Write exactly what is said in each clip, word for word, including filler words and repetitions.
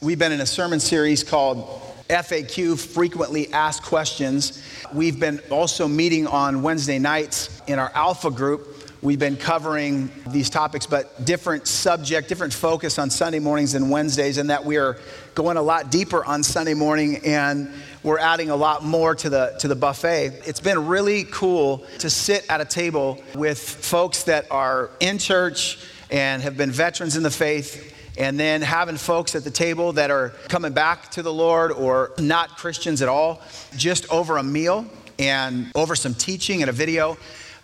We've been in a sermon series called F A Q, Frequently Asked Questions. We've been also meeting on Wednesday nights in our Alpha group. We've been covering these topics, but different subject, different focus on Sunday mornings and Wednesdays, and that we are going a lot deeper on Sunday morning, and we're adding a lot more to the to the buffet. It's been really cool to sit at a table with folks that are in church and have been veterans in the faith, and then having folks at the table that are coming back to the Lord or not Christians at all, just over a meal and over some teaching and a video,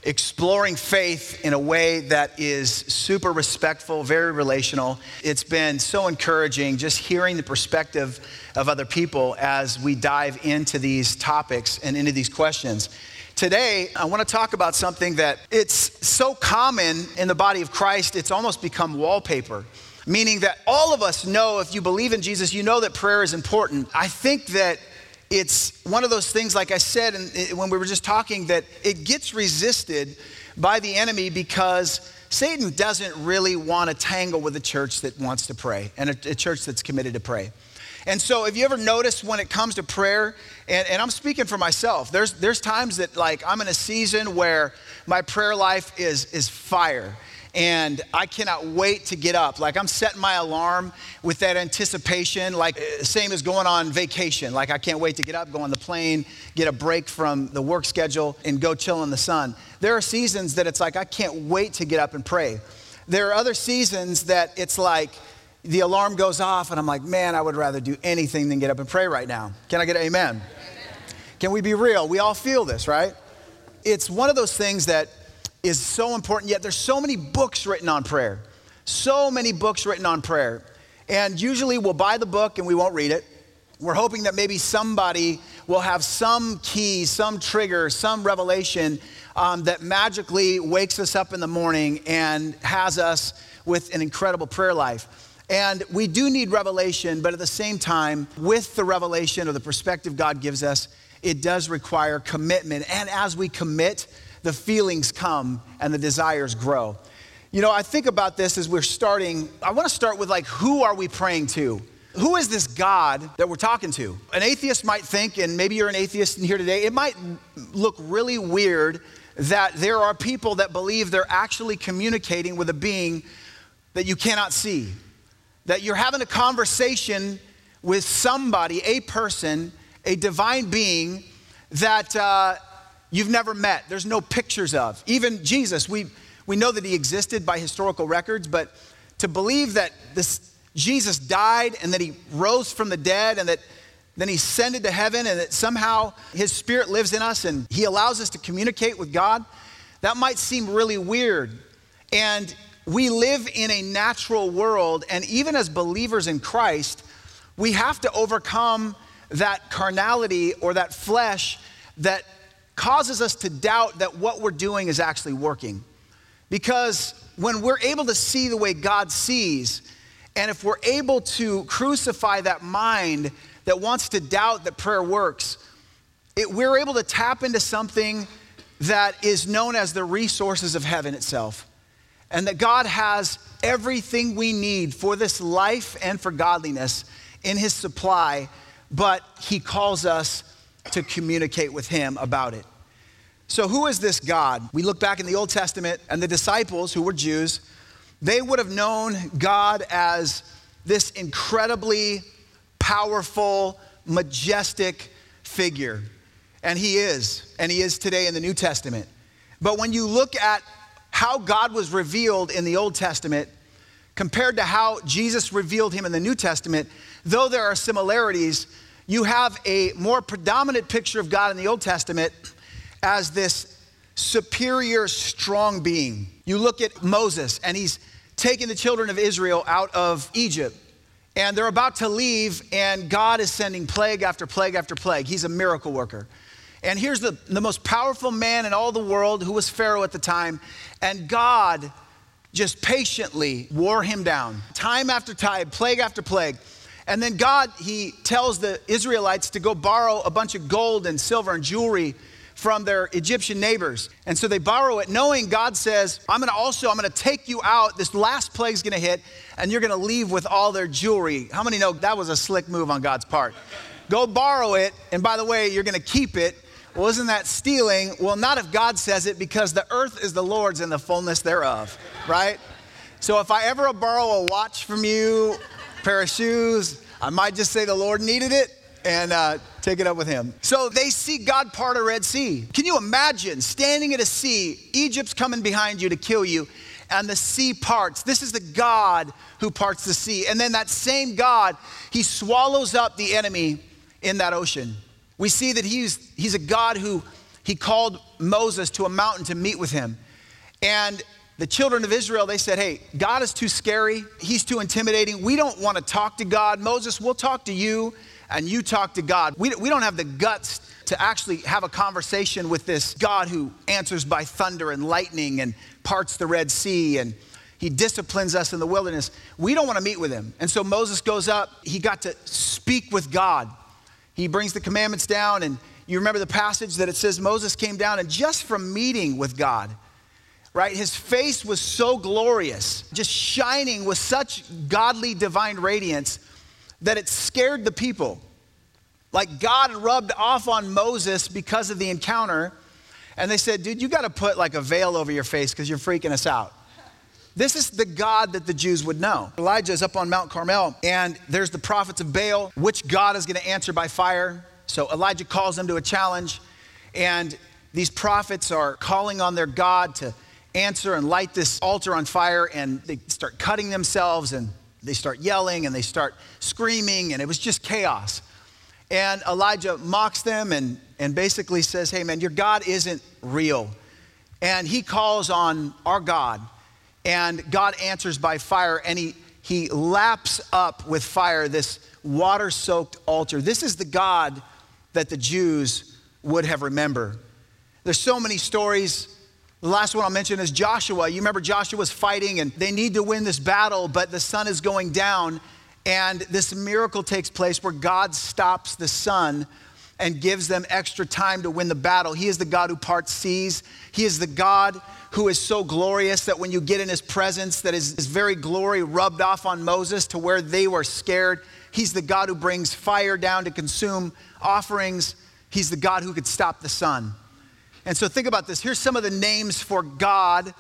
exploring faith in a way that is super respectful, very relational. It's been so encouraging just hearing the perspective of other people as we dive into these topics and into these questions. Today, I want to talk about something that it's so common in the body of Christ, it's almost become wallpaper. Meaning that all of us know, if you believe in Jesus, you know that prayer is important. I think that it's one of those things, like I said and it, when we were just talking, that it gets resisted by the enemy because Satan doesn't really want to tangle with a church that wants to pray and a, a church that's committed to pray. And so if you ever notice when it comes to prayer, and, and I'm speaking for myself, there's there's times that like I'm in a season where my prayer life is is fire. And I cannot wait to get up. Like I'm setting my alarm with that anticipation, like same as going on vacation. Like I can't wait to get up, go on the plane, get a break from the work schedule and go chill in the sun. There are seasons that it's like, I can't wait to get up and pray. There are other seasons that it's like the alarm goes off and I'm like, man, I would rather do anything than get up and pray right now. Can I get an amen? Amen. Can we be real? We all feel this, right? It's one of those things that is so important, yet there's so many books written on prayer. So many books written on prayer. And usually we'll buy the book and we won't read it. We're hoping that maybe somebody will have some key, some trigger, some revelation um, that magically wakes us up in the morning and has us with an incredible prayer life. And we do need revelation, but at the same time, with the revelation or the perspective God gives us, it does require commitment. And as we commit, the feelings come and the desires grow. You know, I think about this as we're starting. I want to start with like, who are we praying to? Who is this God that we're talking to? An atheist might think, and maybe you're an atheist in here today, it might look really weird that there are people that believe they're actually communicating with a being that you cannot see, that you're having a conversation with somebody, a person, a divine being that uh, you've never met. There's no pictures of. Even Jesus, we we know that he existed by historical records, but to believe that this Jesus died and that he rose from the dead and that then he ascended to heaven and that somehow his spirit lives in us and he allows us to communicate with God, that might seem really weird. And we live in a natural world, and even as believers in Christ, we have to overcome that carnality or that flesh that causes us to doubt that what we're doing is actually working. Because when we're able to see the way God sees, and if we're able to crucify that mind that wants to doubt that prayer works, it, we're able to tap into something that is known as the resources of heaven itself. And that God has everything we need for this life and for godliness in his supply, but he calls us to communicate with him about it. So who is this God? We look back in the Old Testament, and the disciples, who were Jews, they would have known God as this incredibly powerful, majestic figure. And he is, and he is today in the New Testament. But when you look at how God was revealed in the Old Testament compared to how Jesus revealed him in the New Testament, though there are similarities, you have a more predominant picture of God in the Old Testament as this superior, strong being. You look at Moses, and he's taking the children of Israel out of Egypt, and they're about to leave, and God is sending plague after plague after plague. He's a miracle worker. And here's the, the most powerful man in all the world, who was Pharaoh at the time, and God just patiently wore him down, time after time, plague after plague. And then God, he tells the Israelites to go borrow a bunch of gold and silver and jewelry from their Egyptian neighbors. And so they borrow it, knowing God says, I'm going to also, I'm going to take you out. This last plague's going to hit, and you're going to leave with all their jewelry. How many know that was a slick move on God's part? Go borrow it, and by the way, you're going to keep it. Well, isn't that stealing? Well, not if God says it, because the earth is the Lord's and the fullness thereof, right? So if I ever borrow a watch from you, a pair of shoes, I might just say the Lord needed it and uh, take it up with him. So they see God part a Red Sea. Can you imagine standing at a sea, Egypt's coming behind you to kill you, and the sea parts? This is the God who parts the sea. And then that same God, he swallows up the enemy in that ocean. We see that he's, he's a God who he called Moses to a mountain to meet with him. And the children of Israel, they said, hey, God is too scary. He's too intimidating. We don't want to talk to God. Moses, we'll talk to you, and you talk to God. We, we don't have the guts to actually have a conversation with this God who answers by thunder and lightning and parts the Red Sea, and he disciplines us in the wilderness. We don't want to meet with him. And so Moses goes up. He got to speak with God. He brings the commandments down, and you remember the passage that it says Moses came down, and just from meeting with God, right, his face was so glorious, just shining with such godly divine radiance that it scared the people. Like God rubbed off on Moses because of the encounter, and they said, dude, you got to put like a veil over your face because you're freaking us out. This is the God that the Jews would know. Elijah is up on Mount Carmel, and there's the prophets of Baal, which God is going to answer by fire. So Elijah calls them to a challenge, and these prophets are calling on their God to answer and light this altar on fire, and they start cutting themselves, and they start yelling, and they start screaming, and it was just chaos. And Elijah mocks them and, and basically says, hey, man, your God isn't real. And he calls on our God, and God answers by fire, and he, he laps up with fire this water-soaked altar. This is the God that the Jews would have remembered. There's so many stories. The last one I'll mention is Joshua. You remember Joshua's fighting, and they need to win this battle, but the sun is going down, and this miracle takes place where God stops the sun and gives them extra time to win the battle. He is the God who parts seas. He is the God who is so glorious that when you get in his presence, that his, his very glory rubbed off on Moses to where they were scared. He's the God who brings fire down to consume offerings. He's the God who could stop the sun. And so think about this. Here's some of the names for God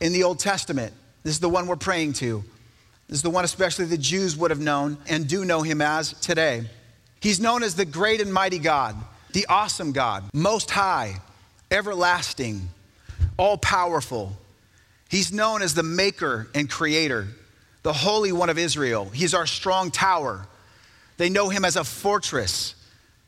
in the Old Testament. This is the one we're praying to. This is the one especially the Jews would have known and do know him as today. He's known as the great and mighty God, the awesome God, most high, everlasting, all-powerful. He's known as the maker and creator, the Holy One of Israel. He's our strong tower. They know him as a fortress.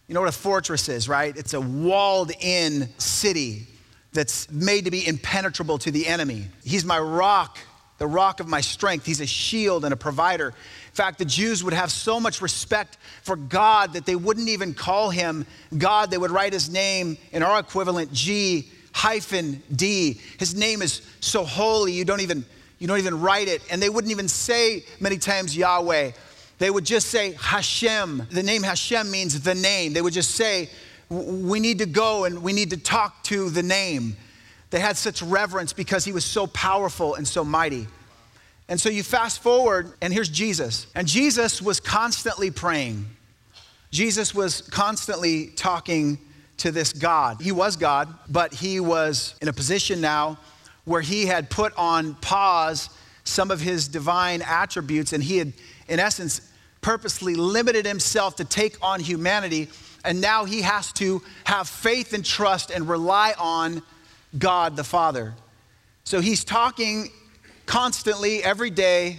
You know what a fortress is, right? It's a walled-in city that's made to be impenetrable to the enemy. He's my rock, the rock of my strength. He's a shield and a provider. In fact, the Jews would have so much respect for God that they wouldn't even call him God. They would write his name in our equivalent, G hyphen D. His name is so holy, you don't even you don't even write it. And they wouldn't even say many times Yahweh. They would just say Hashem. The name Hashem means the name. They would just say, we need to go and we need to talk to the name. They had such reverence because he was so powerful and so mighty. And so you fast forward, and here's Jesus. And Jesus was constantly praying. Jesus was constantly talking to this God. He was God, but he was in a position now where he had put on pause some of his divine attributes, and he had, in essence, purposely limited himself to take on humanity, and now he has to have faith and trust and rely on God the Father. So he's talking constantly every day.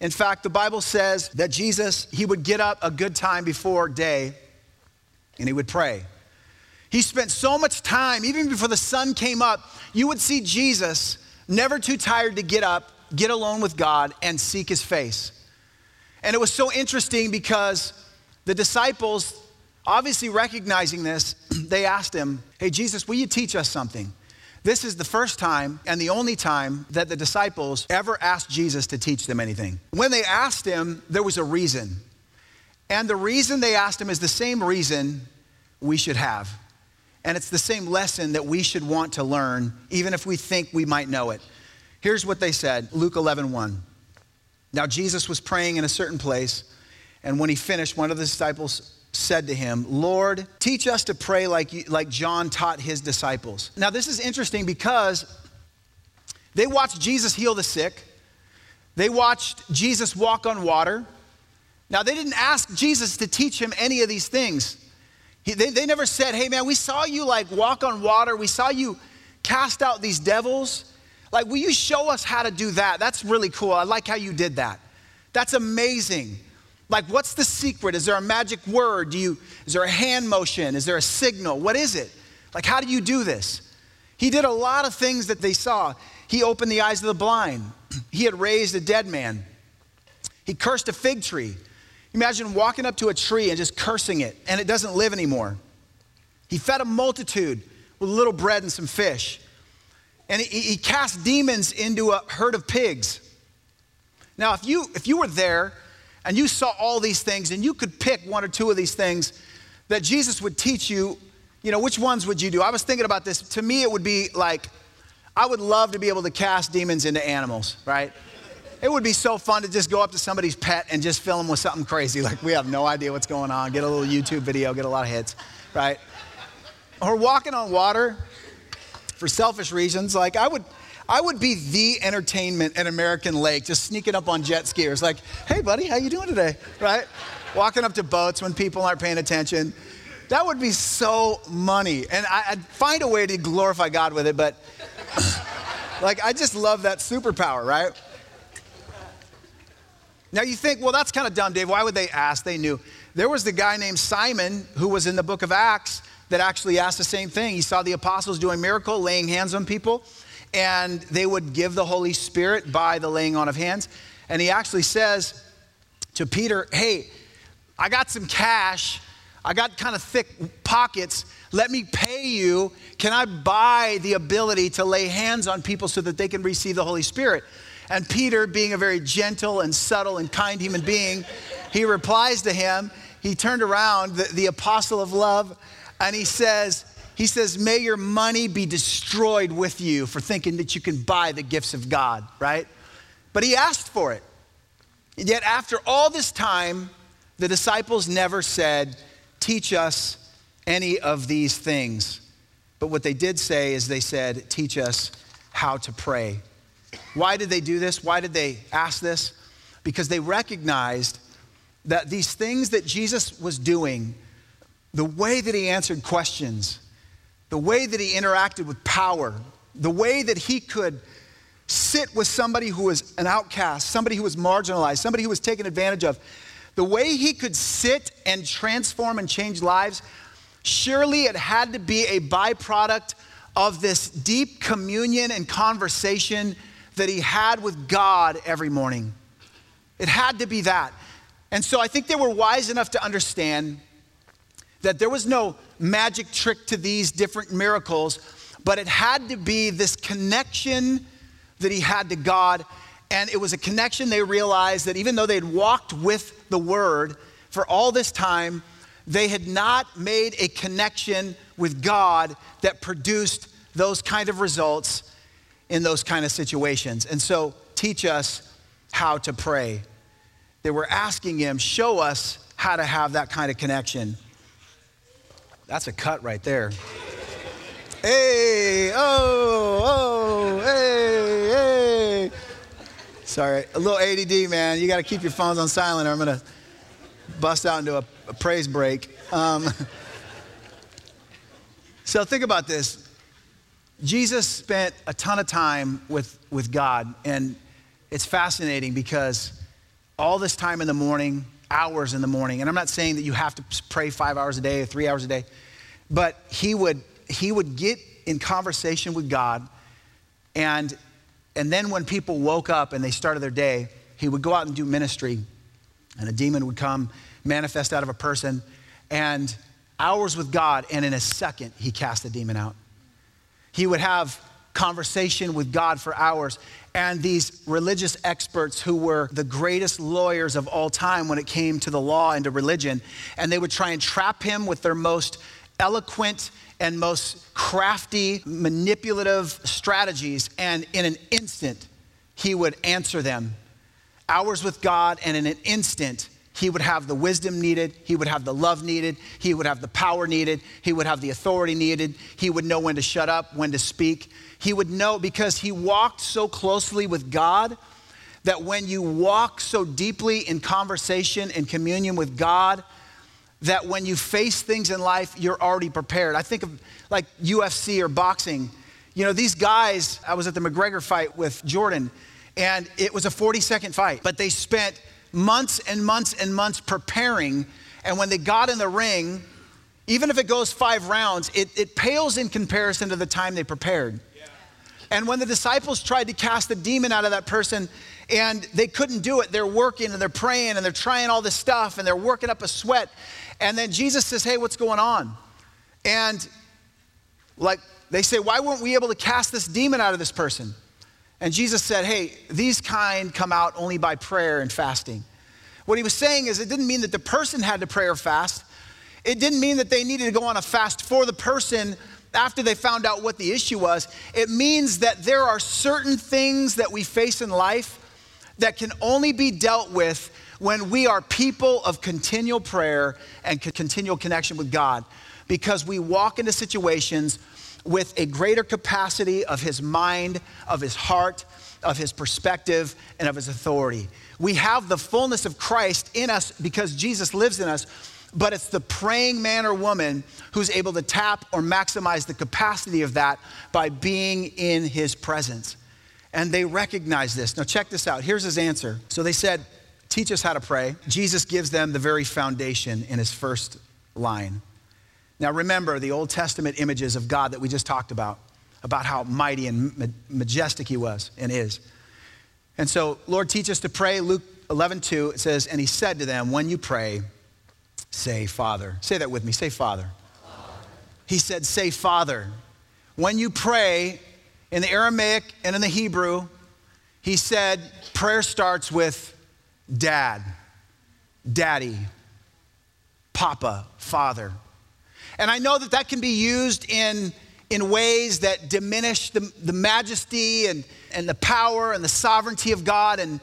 In fact, the Bible says that Jesus, he would get up a good time before day, and he would pray. He spent so much time, even before the sun came up, you would see Jesus never too tired to get up, get alone with God, and seek his face. And it was so interesting because the disciples, obviously recognizing this, they asked him, hey, Jesus, will you teach us something? This is the first time and the only time that the disciples ever asked Jesus to teach them anything. When they asked him, there was a reason. And the reason they asked him is the same reason we should have. And it's the same lesson that we should want to learn, even if we think we might know it. Here's what they said, Luke eleven one. Now Jesus was praying in a certain place, and when he finished, one of the disciples said to him, Lord, teach us to pray like, you, like John taught his disciples. Now this is interesting because they watched Jesus heal the sick. They watched Jesus walk on water. Now they didn't ask Jesus to teach him any of these things. He, they, they never said, hey man, we saw you like walk on water. We saw you cast out these devils. Like, will you show us how to do that? That's really cool. I like how you did that. That's amazing. Like, what's the secret? Is there a magic word? Do you, is there a hand motion? Is there a signal? What is it? Like, how do you do this? He did a lot of things that they saw. He opened the eyes of the blind. He had raised a dead man. He cursed a fig tree. Imagine walking up to a tree and just cursing it, and it doesn't live anymore. He fed a multitude with a little bread and some fish. And he, he cast demons into a herd of pigs. Now, if you, if you were there and you saw all these things and you could pick one or two of these things that Jesus would teach you, you know, which ones would you do? I was thinking about this. To me, it would be like, I would love to be able to cast demons into animals, right? It would be so fun to just go up to somebody's pet and just fill them with something crazy. Like, we have no idea what's going on. Get a little YouTube video, get a lot of hits, right? Or walking on water. For selfish reasons, like I would, I would be the entertainment at American Lake, just sneaking up on jet skiers, like, "Hey, buddy, how you doing today?" Right? Walking up to boats when people aren't paying attention. That would be so money, and I, I'd find a way to glorify God with it. But, like, I just love that superpower, right? Now you think, well, that's kind of dumb, Dave. Why would they ask? They knew. There was the guy named Simon who was in the book of Acts that actually asked the same thing. He saw the apostles doing miracles, laying hands on people, and they would give the Holy Spirit by the laying on of hands. And he actually says to Peter, hey, I got some cash. I got kind of thick pockets. Let me pay you. Can I buy the ability to lay hands on people so that they can receive the Holy Spirit? And Peter, being a very gentle and subtle and kind human being, he replies to him. He turned around, the, the apostle of love, and he says, he says, may your money be destroyed with you for thinking that you can buy the gifts of God, right? But he asked for it. And yet after all this time, the disciples never said, teach us any of these things. But what they did say is they said, teach us how to pray. Why did they do this? Why did they ask this? Because they recognized that these things that Jesus was doing, the way that he answered questions, the way that he interacted with power, the way that he could sit with somebody who was an outcast, somebody who was marginalized, somebody who was taken advantage of, the way he could sit and transform and change lives, surely it had to be a byproduct of this deep communion and conversation that he had with God every morning. It had to be that. And so I think they were wise enough to understand that there was no magic trick to these different miracles, but it had to be this connection that he had to God. And it was a connection they realized that even though they'd walked with the word for all this time, they had not made a connection with God that produced those kind of results in those kind of situations. And so teach us how to pray. They were asking him, show us how to have that kind of connection. That's a cut right there. Hey, oh, oh, hey, hey. Sorry, a little A D D, man. You got to keep your phones on silent or I'm going to bust out into a, a praise break. Um, so think about this. Jesus spent a ton of time with, with God, and it's fascinating because all this time in the morning, hours in the morning. And I'm not saying that you have to pray five hours a day or three hours a day, but he would, he would get in conversation with God. And, and then when people woke up and they started their day, he would go out and do ministry, and a demon would come manifest out of a person, and hours with God. And in a second, he cast the demon out. He would have conversation with God for hours. And these religious experts who were the greatest lawyers of all time when it came to the law and to religion, and they would try and trap him with their most eloquent and most crafty, manipulative strategies, and in an instant, he would answer them. Hours with God, and in an instant, he would have the wisdom needed, he would have the love needed, he would have the power needed, he would have the authority needed, he would know when to shut up, when to speak. He would know because he walked so closely with God that when you walk so deeply in conversation and communion with God, that when you face things in life, you're already prepared. I think of like U F C or boxing. You know, these guys, I was at the McGregor fight with Jordan, and it was a forty-second fight, but they spent months and months and months preparing. And when they got in the ring, even if it goes five rounds, it, it pales in comparison to the time they prepared. Yeah. And when the disciples tried to cast the demon out of that person and they couldn't do it, they're working and they're praying and they're trying all this stuff and they're working up a sweat. And then Jesus says, hey, what's going on? And like they say, why weren't we able to cast this demon out of this person? And Jesus said, hey, these kind come out only by prayer and fasting. What he was saying is it didn't mean that the person had to pray or fast. It didn't mean that they needed to go on a fast for the person after they found out what the issue was. It means that there are certain things that we face in life that can only be dealt with when we are people of continual prayer and continual connection with God, because we walk into situations with a greater capacity of his mind, of his heart, of his perspective, and of his authority. We have the fullness of Christ in us because Jesus lives in us, but it's the praying man or woman who's able to tap or maximize the capacity of that by being in his presence. And they recognize this. Now check this out. Here's his answer. So they said, teach us how to pray. Jesus gives them the very foundation in his first line. Now remember the Old Testament images of God that we just talked about, about how mighty and majestic he was and is. And so, Lord, teach us to pray. Luke eleven two, it says, and he said to them, when you pray, say, Father. Say that with me, say, Father. Father. He said, say, Father. When you pray, in the Aramaic and in the Hebrew, he said, prayer starts with dad, daddy, papa, father. And I know that that can be used in, in ways that diminish the, the majesty and, and the power and the sovereignty of God. And,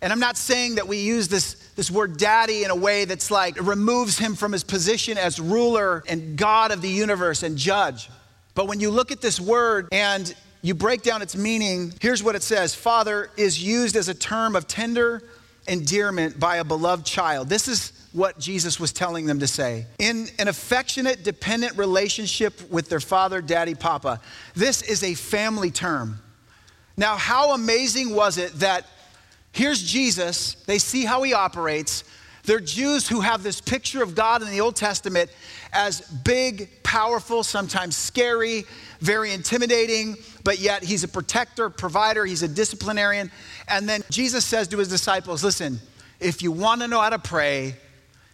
and I'm not saying that we use this, this word daddy in a way that's like, it removes him from his position as ruler and God of the universe and judge. But when you look at this word and you break down its meaning, here's what it says. Father is used as a term of tender endearment by a beloved child. This is what Jesus was telling them to say. In an affectionate, dependent relationship with their father, daddy, papa. This is a family term. Now, how amazing was it that here's Jesus, they see how he operates. They're Jews who have this picture of God in the Old Testament as big, powerful, sometimes scary, very intimidating, but yet he's a protector, provider, he's a disciplinarian. And then Jesus says to his disciples, listen, if you want to know how to pray,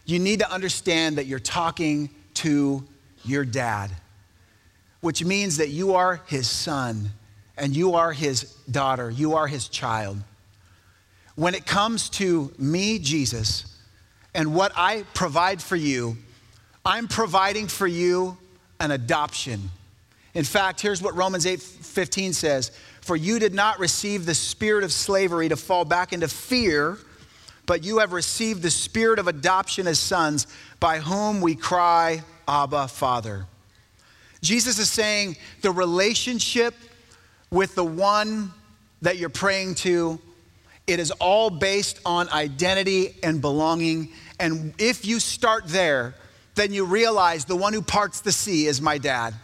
you need to understand that you're talking to your dad, which means that you are his son and you are his daughter, you are his child. When it comes to me, Jesus, and what I provide for you, I'm providing for you an adoption. In fact, here's what Romans eight fifteen says, for you did not receive the spirit of slavery to fall back into fear, but you have received the spirit of adoption as sons, by whom we cry, Abba, Father. Jesus is saying the relationship with the one that you're praying to, it is all based on identity and belonging. And if you start there, then you realize the one who parts the sea is my dad.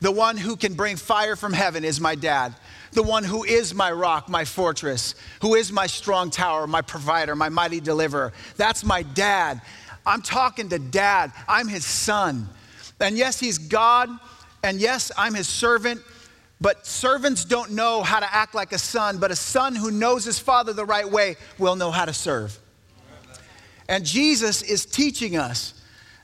The one who can bring fire from heaven is my dad. The one who is my rock, my fortress, who is my strong tower, my provider, my mighty deliverer. That's my dad. I'm talking to dad. I'm his son. And yes, he's God. And yes, I'm his servant. But servants don't know how to act like a son. But a son who knows his father the right way will know how to serve. And Jesus is teaching us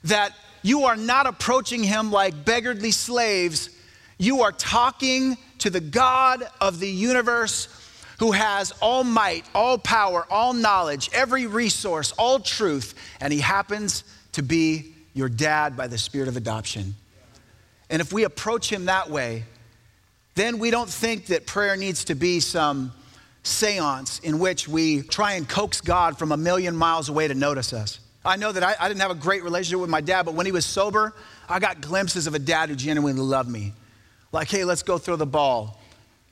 that you are not approaching him like beggarly slaves. You are talking to the God of the universe who has all might, all power, all knowledge, every resource, all truth, and he happens to be your dad by the spirit of adoption. And if we approach him that way, then we don't think that prayer needs to be some seance in which we try and coax God from a million miles away to notice us. I know that I, I didn't have a great relationship with my dad, but when he was sober, I got glimpses of a dad who genuinely loved me. Like, hey, let's go throw the ball.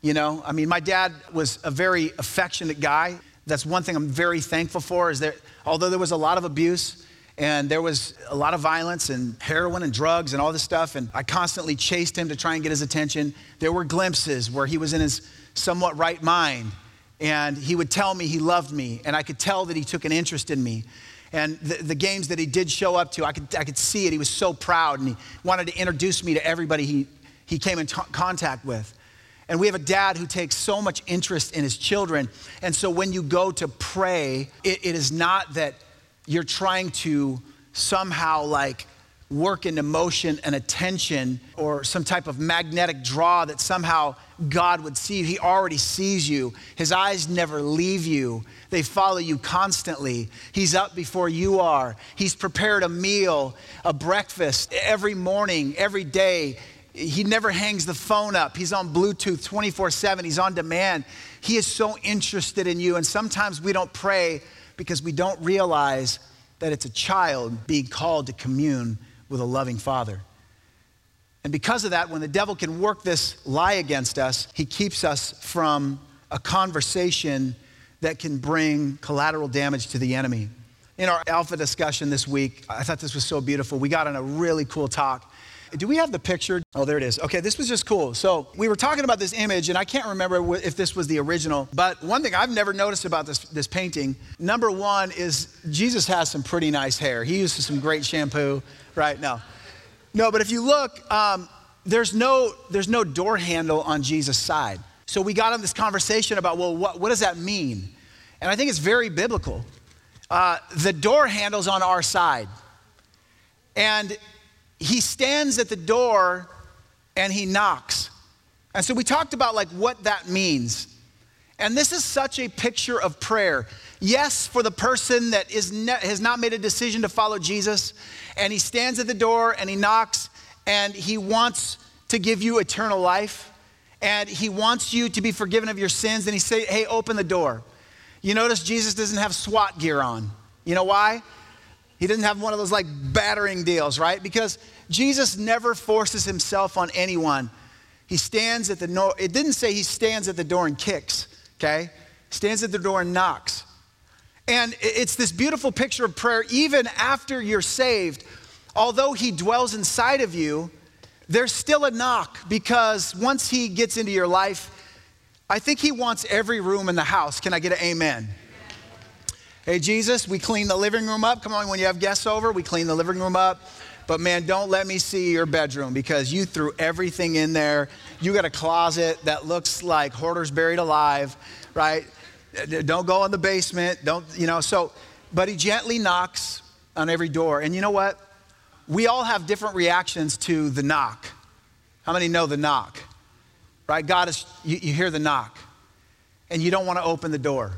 You know, I mean, my dad was a very affectionate guy. That's one thing I'm very thankful for, is that although there was a lot of abuse and there was a lot of violence and heroin and drugs and all this stuff, and I constantly chased him to try and get his attention, there were glimpses where he was in his somewhat right mind. And he would tell me he loved me, and I could tell that he took an interest in me. And the, the games that he did show up to, I could I could see it. He was so proud, and he wanted to introduce me to everybody he, he came in t- contact with. And we have a dad who takes so much interest in his children. And so when you go to pray, it, it is not that you're trying to somehow like work into motion and attention or some type of magnetic draw that somehow God would see you. He already sees you. His eyes never leave you. They follow you constantly. He's up before you are. He's prepared a meal, a breakfast every morning, every day. He never hangs the phone up. He's on Bluetooth twenty-four seven. He's on demand. He is so interested in you. And sometimes we don't pray because we don't realize that it's a child being called to commune with a loving father. And because of that, when the devil can work this lie against us, he keeps us from a conversation that can bring collateral damage to the enemy. In our Alpha discussion this week, I thought this was so beautiful. We got on a really cool talk. Do we have the picture? Oh, there it is. Okay, this was just cool. So we were talking about this image, and I can't remember if this was the original, but one thing I've never noticed about this, this painting, number one is Jesus has some pretty nice hair. He uses some great shampoo, right? No, no. But if you look, um, there's no there's no door handle on Jesus' side. So we got on this conversation about, well, what, what does that mean? And I think it's very biblical. Uh, the door handle's on our side. And he stands at the door and he knocks. And so we talked about like what that means. And this is such a picture of prayer. Yes, for the person that is ne- has not made a decision to follow Jesus, and he stands at the door and he knocks, and he wants to give you eternal life, and he wants you to be forgiven of your sins, and he says, hey, open the door. You notice Jesus doesn't have SWAT gear on. You know why? He doesn't have one of those like battering deals, right? Because Jesus never forces himself on anyone. He stands at the door. It didn't say he stands at the door and kicks, okay? Stands at the door and knocks. And it's this beautiful picture of prayer. Even after you're saved, although he dwells inside of you, there's still a knock, because once he gets into your life, I think he wants every room in the house. Can I get an amen? Hey, Jesus, we clean the living room up. Come on, when you have guests over, we clean the living room up. But man, don't let me see your bedroom, because you threw everything in there. You got a closet that looks like hoarders buried alive, right? Don't go in the basement. Don't, you know, so, but he gently knocks on every door. And you know what? We all have different reactions to the knock. How many know the knock, right? God is, you, you hear the knock and you don't want to open the door.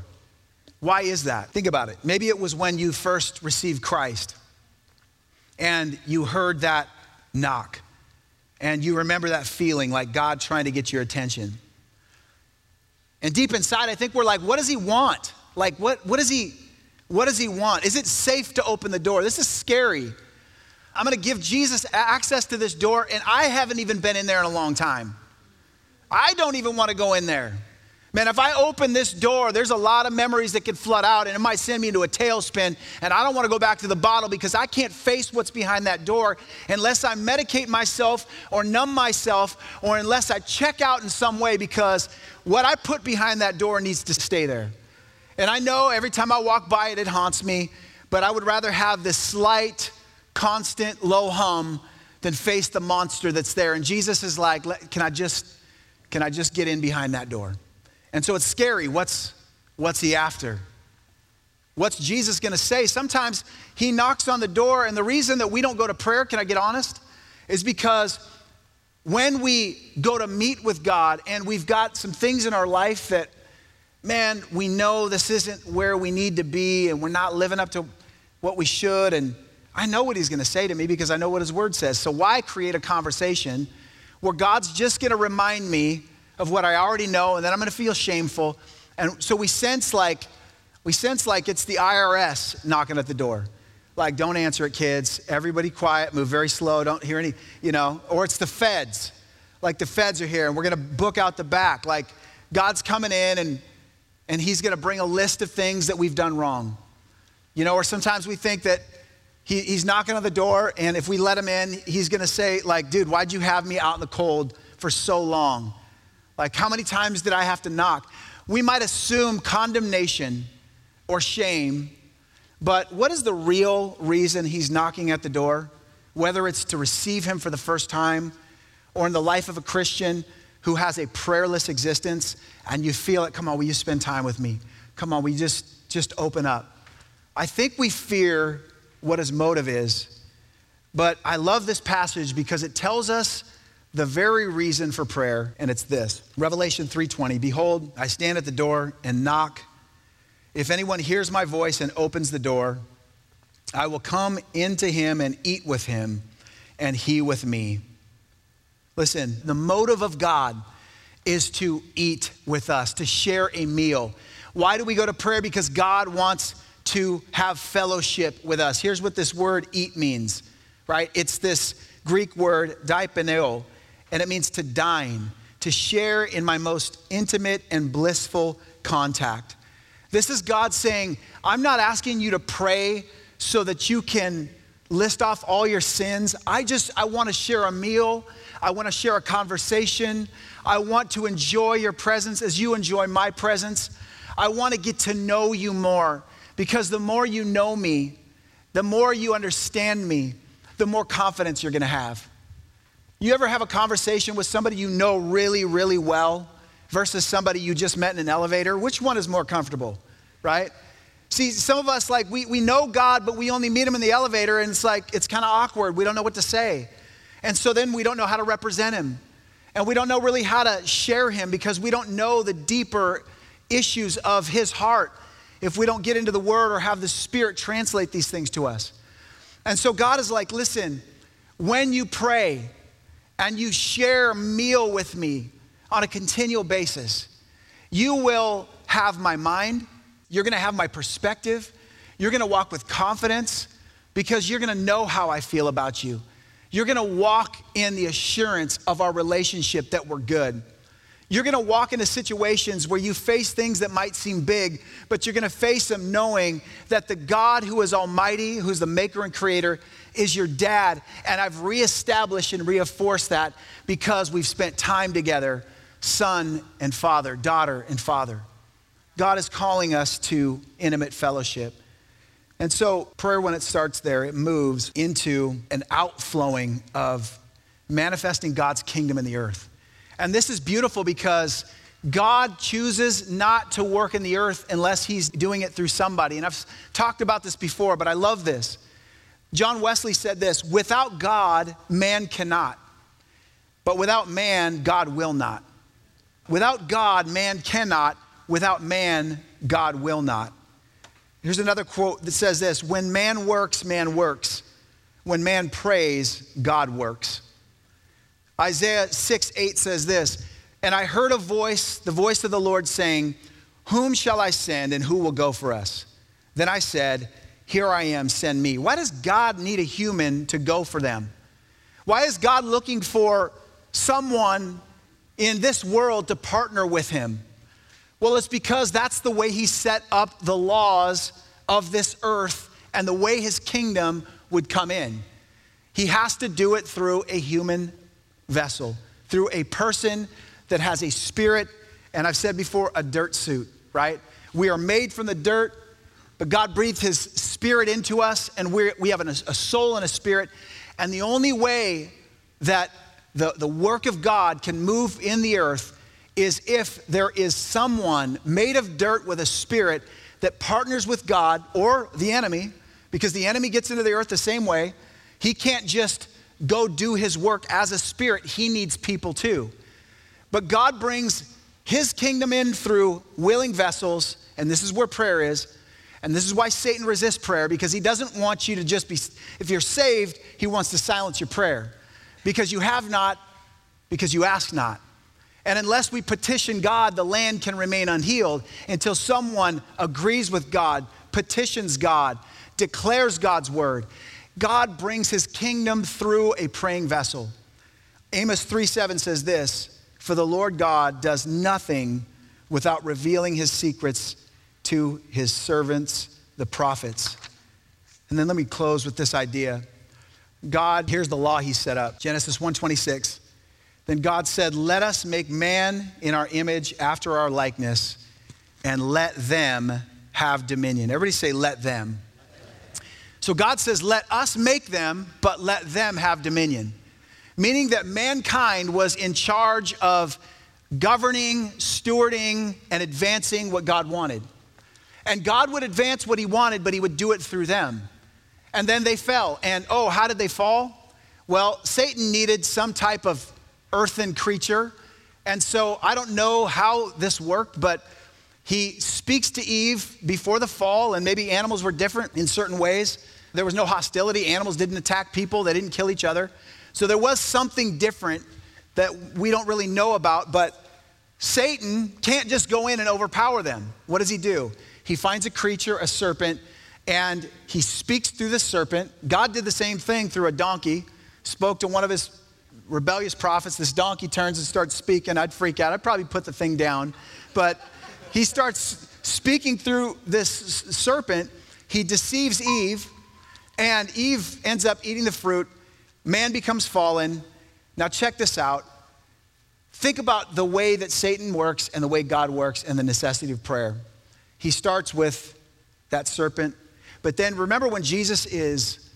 Why is that? Think about it. Maybe it was when you first received Christ and you heard that knock and you remember that feeling like God trying to get your attention. And deep inside, I think we're like, what does he want? Like, what, what does he, what does he want? Is it safe to open the door? This is scary. I'm going to give Jesus access to this door, and I haven't even been in there in a long time. I don't even want to go in there. Man, if I open this door, there's a lot of memories that could flood out, and it might send me into a tailspin, and I don't want to go back to the bottle, because I can't face what's behind that door unless I medicate myself or numb myself, or unless I check out in some way, because what I put behind that door needs to stay there. And I know every time I walk by it, it haunts me, but I would rather have this slight, constant, low hum than face the monster that's there. And Jesus is like, can I just, can I just get in behind that door? And so it's scary. What's, what's he after? What's Jesus going to say? Sometimes he knocks on the door, and the reason that we don't go to prayer, can I get honest, is because when we go to meet with God and we've got some things in our life that, man, we know this isn't where we need to be, and we're not living up to what we should, and I know what he's going to say to me because I know what his word says. So why create a conversation where God's just going to remind me of what I already know, and then I'm going to feel shameful? And so we sense like we sense like it's the I R S knocking at the door. Like, don't answer it, kids. Everybody quiet, move very slow, don't hear any, you know. Or it's the feds. Like, the feds are here, and we're going to book out the back. Like, God's coming in, and and he's going to bring a list of things that we've done wrong. You know, or sometimes we think that he, he's knocking on the door, and if we let him in, he's going to say, like, dude, why'd you have me out in the cold for so long? Like, how many times did I have to knock? We might assume condemnation or shame, but what is the real reason he's knocking at the door? Whether it's to receive him for the first time, or in the life of a Christian who has a prayerless existence, and you feel it, come on, will you spend time with me? Come on, will you just, just open up? I think we fear what his motive is, but I love this passage because it tells us the very reason for prayer, and it's this. Revelation three twenty, behold, I stand at the door and knock. If anyone hears my voice and opens the door, I will come into him and eat with him, and he with me. Listen, the motive of God is to eat with us, to share a meal. Why do we go to prayer? Because God wants to have fellowship with us. Here's what this word eat means, right? It's this Greek word dipeneo, and it means to dine, to share in my most intimate and blissful contact. This is God saying, I'm not asking you to pray so that you can list off all your sins. I just, I want to share a meal. I want to share a conversation. I want to enjoy your presence as you enjoy my presence. I want to get to know you more, because the more you know me, the more you understand me, the more confidence you're going to have. You ever have a conversation with somebody you know really, really well versus somebody you just met in an elevator? Which one is more comfortable, right? See, some of us, like, we, we know God, but we only meet him in the elevator, and it's like, it's kind of awkward. We don't know what to say. And so then we don't know how to represent him. And we don't know really how to share him, because we don't know the deeper issues of his heart if we don't get into the word or have the Spirit translate these things to us. And so God is like, listen, when you pray and you share a meal with me on a continual basis, you will have my mind. You're going to have my perspective. You're going to walk with confidence, because you're going to know how I feel about you. You're going to walk in the assurance of our relationship that we're good. You're going to walk into situations where you face things that might seem big, but you're going to face them knowing that the God who is almighty, who's the maker and creator, is your dad. And I've reestablished and reinforced that because we've spent time together, son and father, daughter and father. God is calling us to intimate fellowship. And so prayer, when it starts there, it moves into an outflowing of manifesting God's kingdom in the earth. And this is beautiful because God chooses not to work in the earth unless he's doing it through somebody. And I've talked about this before, but I love this. John Wesley said this, without God, man cannot. But without man, God will not. Without God, man cannot. Without man, God will not. Here's another quote that says this, when man works, man works. When man prays, God works. Isaiah six eight says this, and I heard a voice, the voice of the Lord saying, whom shall I send, and who will go for us? Then I said, here I am, send me. Why does God need a human to go for them? Why is God looking for someone in this world to partner with him? Well, it's because that's the way he set up the laws of this earth and the way his kingdom would come in. He has to do it through a human vessel, through a person that has a spirit, and I've said before, a dirt suit, right? We are made from the dirt, but God breathed his spirit into us, and we're, we have an, a soul and a spirit, and the only way that the, the work of God can move in the earth is if there is someone made of dirt with a spirit that partners with God or the enemy, because the enemy gets into the earth the same way. He can't just go do his work as a spirit. He needs people too. But God brings his kingdom in through willing vessels, and this is where prayer is, And this is why Satan resists prayer, because he doesn't want you to just be, if you're saved, he wants to silence your prayer. Because you have not, because you ask not. And unless we petition God, the land can remain unhealed until someone agrees with God, petitions God, declares God's word. God brings his kingdom through a praying vessel. Amos three seven says this, "For the Lord God does nothing without revealing his secrets to his servants, the prophets." And then let me close with this idea. God, here's the law he set up. Genesis one twenty-six. Then God said, "Let us make man in our image after our likeness, and let them have dominion." Everybody say, "Let them." So God says, let us make them, but let them have dominion. Meaning that mankind was in charge of governing, stewarding, and advancing what God wanted. And God would advance what he wanted, but he would do it through them. And then they fell. And oh, how did they fall? Well, Satan needed some type of earthen creature. And so I don't know how this worked, but he speaks to Eve before the fall, and maybe animals were different in certain ways. There was no hostility. Animals didn't attack people. They didn't kill each other. So there was something different that we don't really know about, but Satan can't just go in and overpower them. What does he do? He finds a creature, a serpent, and he speaks through the serpent. God did the same thing through a donkey, spoke to one of his rebellious prophets. This donkey turns and starts speaking. I'd freak out. I'd probably put the thing down, but he starts speaking through this serpent. He deceives Eve, and Eve ends up eating the fruit. Man becomes fallen. Now check this out. Think about the way that Satan works and the way God works and the necessity of prayer. He starts with that serpent. But then remember when Jesus is,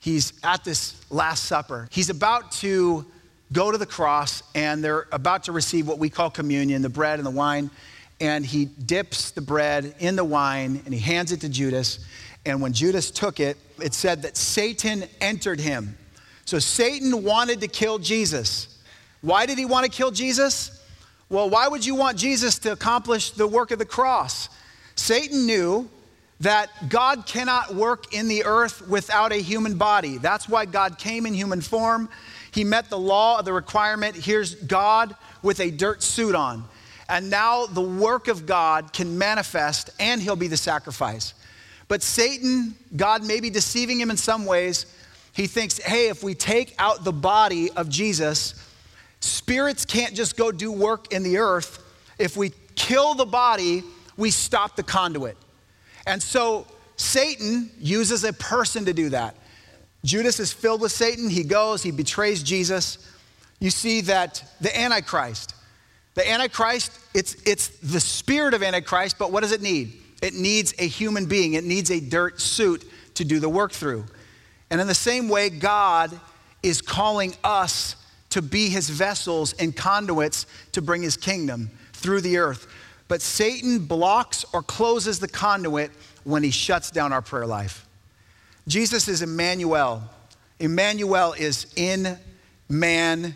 he's at this Last Supper. He's about to go to the cross, and they're about to receive what we call communion, the bread and the wine. And he dips the bread in the wine, and he hands it to Judas. And when Judas took it, it said that Satan entered him. So Satan wanted to kill Jesus. Why did he want to kill Jesus? Well, why would you want Jesus to accomplish the work of the cross? Satan knew that God cannot work in the earth without a human body. That's why God came in human form. He met the law of the requirement. Here's God with a dirt suit on. And now the work of God can manifest, and he'll be the sacrifice. But Satan, God may be deceiving him in some ways. He thinks, hey, if we take out the body of Jesus, spirits can't just go do work in the earth. If we kill the body, we stop the conduit. And so Satan uses a person to do that. Judas is filled with Satan. He goes, he betrays Jesus. You see that the Antichrist, The Antichrist, it's, it's the spirit of Antichrist, but what does it need? It needs a human being. It needs a dirt suit to do the work through. And in the same way, God is calling us to be his vessels and conduits to bring his kingdom through the earth. But Satan blocks or closes the conduit when he shuts down our prayer life. Jesus is Emmanuel. Emmanuel is in man.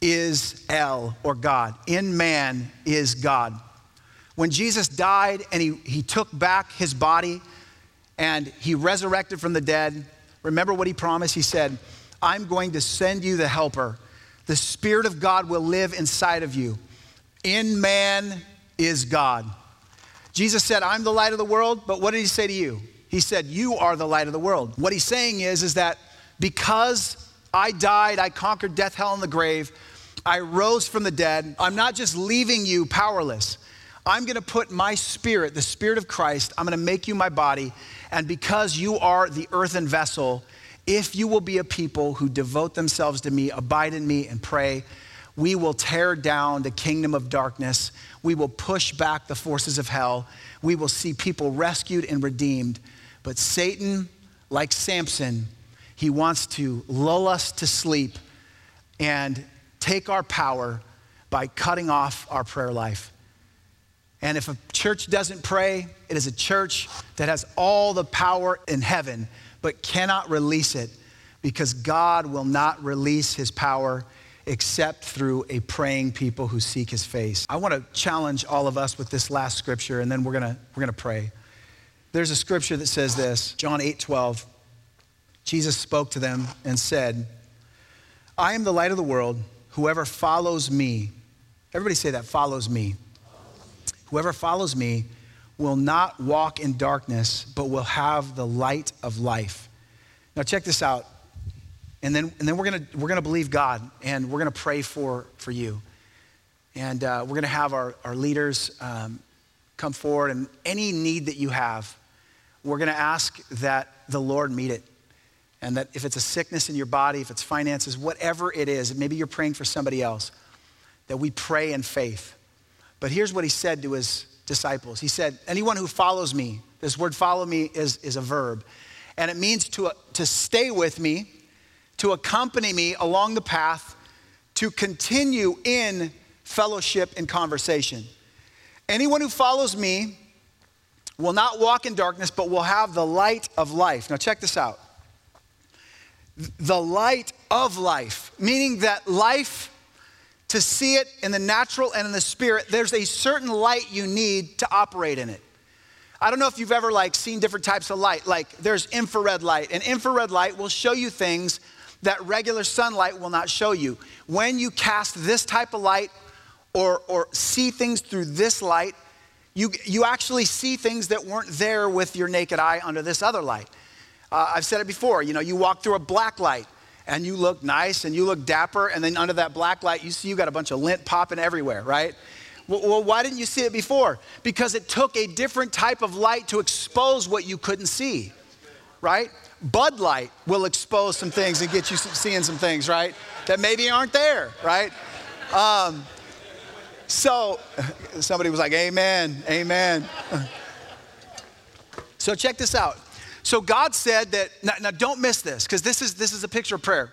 Is El, or God. In man is God. When Jesus died and he, he took back his body and he resurrected from the dead, remember what he promised? He said, I'm going to send you the helper. The Spirit of God will live inside of you. In man is God. Jesus said, I'm the light of the world, but what did he say to you? He said, you are the light of the world. What he's saying is, is that because I died, I conquered death, hell, and the grave. I rose from the dead. I'm not just leaving you powerless. I'm going to put my spirit, the spirit of Christ, I'm going to make you my body. And because you are the earthen vessel, if you will be a people who devote themselves to me, abide in me, and pray, we will tear down the kingdom of darkness. We will push back the forces of hell. We will see people rescued and redeemed. But Satan, like Samson, he wants to lull us to sleep and take our power by cutting off our prayer life. And if a church doesn't pray, it is a church that has all the power in heaven, but cannot release it, because God will not release his power except through a praying people who seek his face. I want to challenge all of us with this last scripture, and then we're going to we're going to pray. There's a scripture that says this, John eight twelve. Jesus spoke to them and said, I am the light of the world. Whoever follows me, everybody say that, follows me. Whoever follows me will not walk in darkness, but will have the light of life. Now check this out. And then, and then we're gonna, we're gonna believe God, and we're gonna pray for, for you. And uh, we're gonna have our, our leaders um, come forward, and any need that you have, we're gonna ask that the Lord meet it. And that if it's a sickness in your body, if it's finances, whatever it is, maybe you're praying for somebody else, that we pray in faith. But here's what he said to his disciples. He said, anyone who follows me, this word follow me is, is a verb. And it means to, uh, to stay with me, to accompany me along the path, to continue in fellowship and conversation. Anyone who follows me will not walk in darkness, but will have the light of life. Now check this out. The light of life, meaning that life, to see it in the natural and in the spirit, there's a certain light you need to operate in it. I don't know if you've ever like seen different types of light, like there's infrared light, and infrared light will show you things that regular sunlight will not show you. When you cast this type of light or, or see things through this light, you, you actually see things that weren't there with your naked eye under this other light. Uh, I've said it before, you know, you walk through a black light and you look nice and you look dapper, and then under that black light, you see you got a bunch of lint popping everywhere, right? Well, well, why didn't you see it before? Because it took a different type of light to expose what you couldn't see, right? Bud light will expose some things and get you seeing some things, right? That maybe aren't there, right? Um, so somebody was like, amen, amen. So check this out. So God said that, now, now don't miss this, because this is, this is a picture of prayer.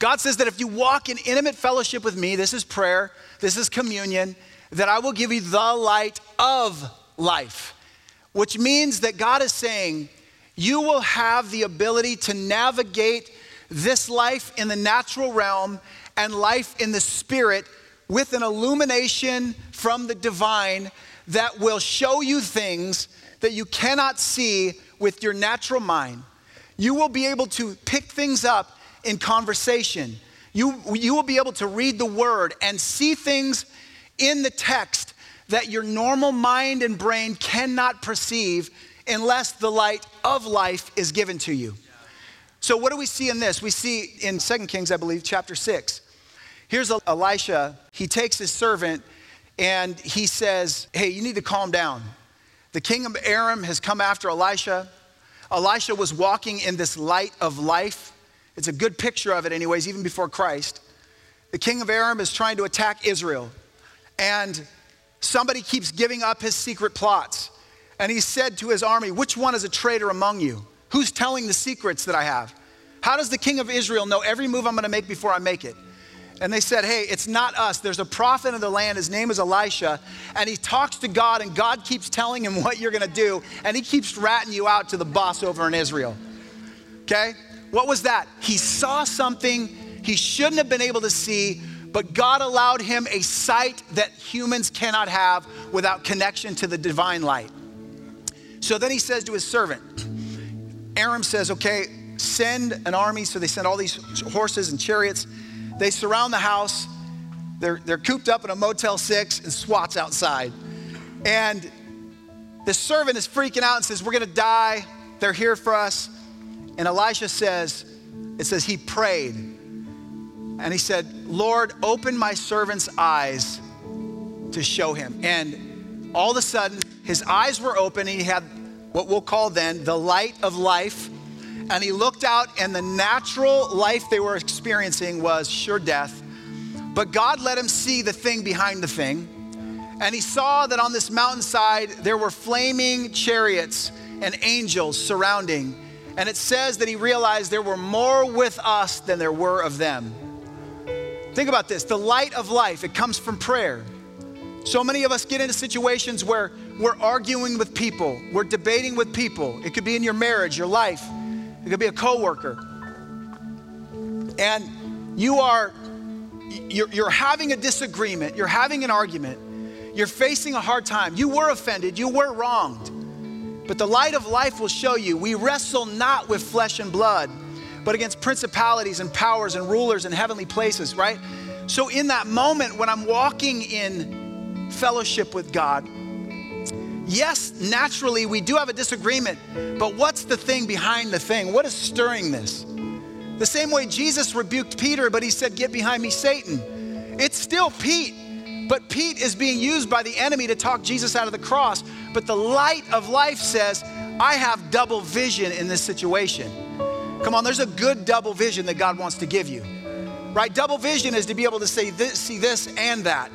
God says that if you walk in intimate fellowship with me, this is prayer, this is communion, that I will give you the light of life, which means that God is saying you will have the ability to navigate this life in the natural realm and life in the spirit with an illumination from the divine that will show you things that you cannot see with your natural mind. You will be able to pick things up in conversation. You, you will be able to read the word and see things in the text that your normal mind and brain cannot perceive unless the light of life is given to you. So what do we see in this? We see in Second Kings, I believe, chapter six. Here's Elisha. He takes his servant and he says, hey, you need to calm down. The king of Aram has come after Elisha. Elisha was walking in this light of life. It's a good picture of it anyways, even before Christ. The king of Aram is trying to attack Israel. And somebody keeps giving up his secret plots. And he said to his army, which one is a traitor among you? Who's telling the secrets that I have? How does the king of Israel know every move I'm going to make before I make it? And they said, hey, it's not us. There's a prophet of the land. His name is Elisha. And he talks to God, and God keeps telling him what you're going to do. And he keeps ratting you out to the boss over in Israel. Okay? What was that? He saw something he shouldn't have been able to see, but God allowed him a sight that humans cannot have without connection to the divine light. So then he says to his servant, Aram says, okay, send an army. So they sent all these horses and chariots. They surround the house. They're, they're cooped up in a Motel six, and SWAT's outside. And the servant is freaking out and says, we're gonna die. They're here for us. And Elisha says, it says he prayed. And he said, Lord, open my servant's eyes to show him. And all of a sudden, his eyes were open, and he had what we'll call then the light of life. And he looked out, and the natural life they were experiencing was sure death. But God let him see the thing behind the thing. And he saw that on this mountainside, there were flaming chariots and angels surrounding. And it says that he realized there were more with us than there were of them. Think about this, the light of life, it comes from prayer. So many of us get into situations where we're arguing with people, we're debating with people. It could be in your marriage, your life. It could be a coworker, and you are, you're, you're having a disagreement. You're having an argument. You're facing a hard time. You were offended. You were wronged. But the light of life will show you, we wrestle not with flesh and blood, but against principalities and powers and rulers and heavenly places, right? So in that moment when I'm walking in fellowship with God, yes, naturally we do have a disagreement, but what's the thing behind the thing? What is stirring this? The same way Jesus rebuked Peter, but he said, "Get behind me, Satan." It's still Pete. But Pete is being used by the enemy to talk Jesus out of the cross. But the light of life says, I have double vision in this situation. Come on, there's a good double vision that God wants to give you, right? Double vision is to be able to say this, see this and that.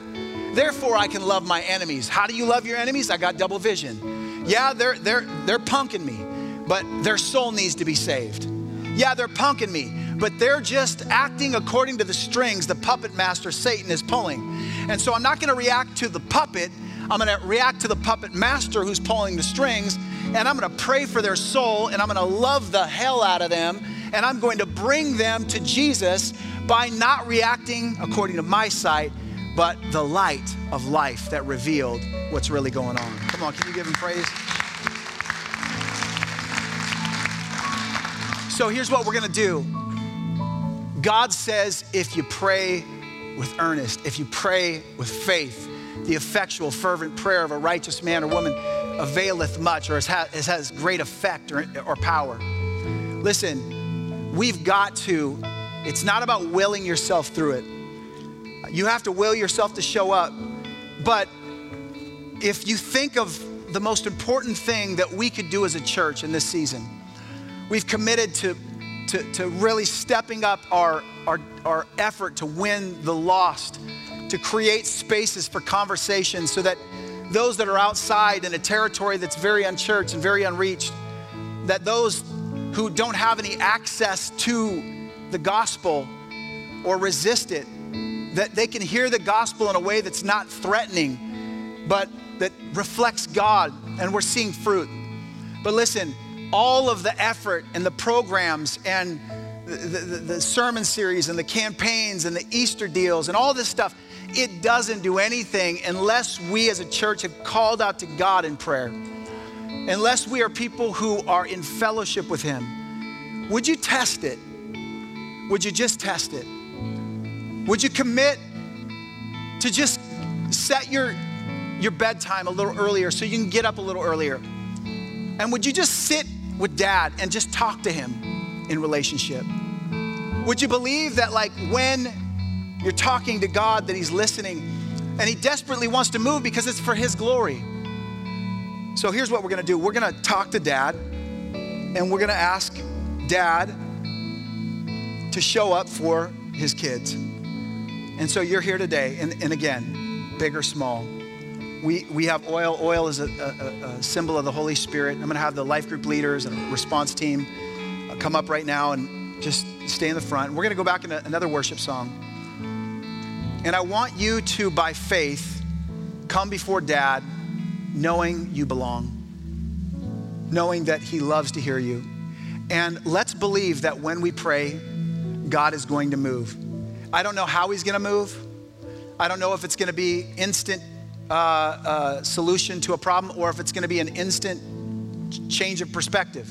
Therefore, I can love my enemies. How do you love your enemies? I got double vision. Yeah, they're, they're, they're punking me, but their soul needs to be saved. Yeah, they're punking me, but they're just acting according to the strings the puppet master Satan is pulling. And so I'm not gonna react to the puppet, I'm gonna react to the puppet master who's pulling the strings, and I'm gonna pray for their soul, and I'm gonna love the hell out of them, and I'm going to bring them to Jesus by not reacting according to my sight, but the light of life that revealed what's really going on. Come on, can you give him praise? So here's what we're gonna do. God says, if you pray with earnest, if you pray with faith, the effectual, fervent prayer of a righteous man or woman availeth much, or has great effect or, or power. Listen, we've got to, it's not about willing yourself through it. You have to will yourself to show up. But if you think of the most important thing that we could do as a church in this season, we've committed to To, to really stepping up our, our, our effort to win the lost, to create spaces for conversation so that those that are outside in a territory that's very unchurched and very unreached, that those who don't have any access to the gospel or resist it, that they can hear the gospel in a way that's not threatening, but that reflects God, and we're seeing fruit. But listen, all of the effort and the programs and the, the, the sermon series and the campaigns and the Easter deals and all this stuff, it doesn't do anything unless we as a church have called out to God in prayer, unless we are people who are in fellowship with Him. Would you test it? Would you just test it? Would you commit to just set your, your bedtime a little earlier so you can get up a little earlier? And would you just sit with Dad and just talk to him in relationship? Would you believe that, like, when you're talking to God, that He's listening and He desperately wants to move because it's for His glory? So here's what we're gonna do. We're gonna talk to Dad, and we're gonna ask Dad to show up for his kids. And so you're here today, and, and again, big or small. We we have oil. Oil is a, a, a symbol of the Holy Spirit. I'm gonna have the life group leaders and response team come up right now and just stay in the front. We're gonna go back into another worship song. And I want you to, by faith, come before Dad knowing you belong, knowing that He loves to hear you. And let's believe that when we pray, God is going to move. I don't know how He's gonna move. I don't know if it's gonna be instant Uh, uh, solution to a problem, or if it's going to be an instant change of perspective.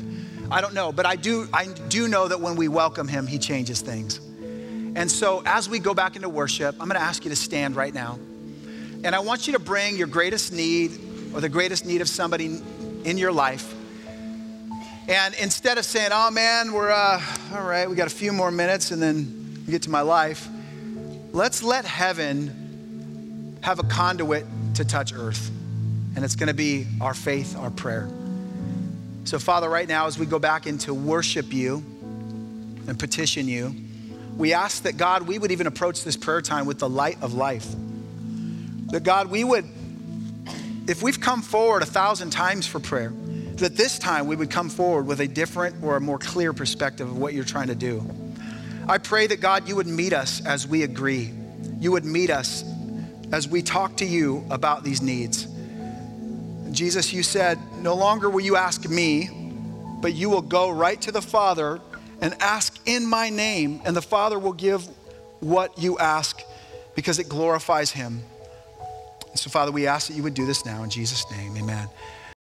I don't know, but I do, I do know that when we welcome Him, He changes things. And so as we go back into worship, I'm going to ask you to stand right now. And I want you to bring your greatest need or the greatest need of somebody in your life. And instead of saying, oh man, we're, uh, all right, we got a few more minutes and then we get to my life. Let's let heaven have a conduit to touch earth. And it's gonna be our faith, our prayer. So Father, right now, as we go back into worship You and petition You, we ask that God, we would even approach this prayer time with the light of life. That God, we would, if we've come forward a thousand times for prayer, that this time we would come forward with a different or a more clear perspective of what You're trying to do. I pray that God, You would meet us as we agree. You would meet us as we talk to You about these needs. Jesus, You said, no longer will you ask Me, but you will go right to the Father and ask in My name, and the Father will give what you ask because it glorifies Him. So Father, we ask that You would do this now in Jesus' name, amen.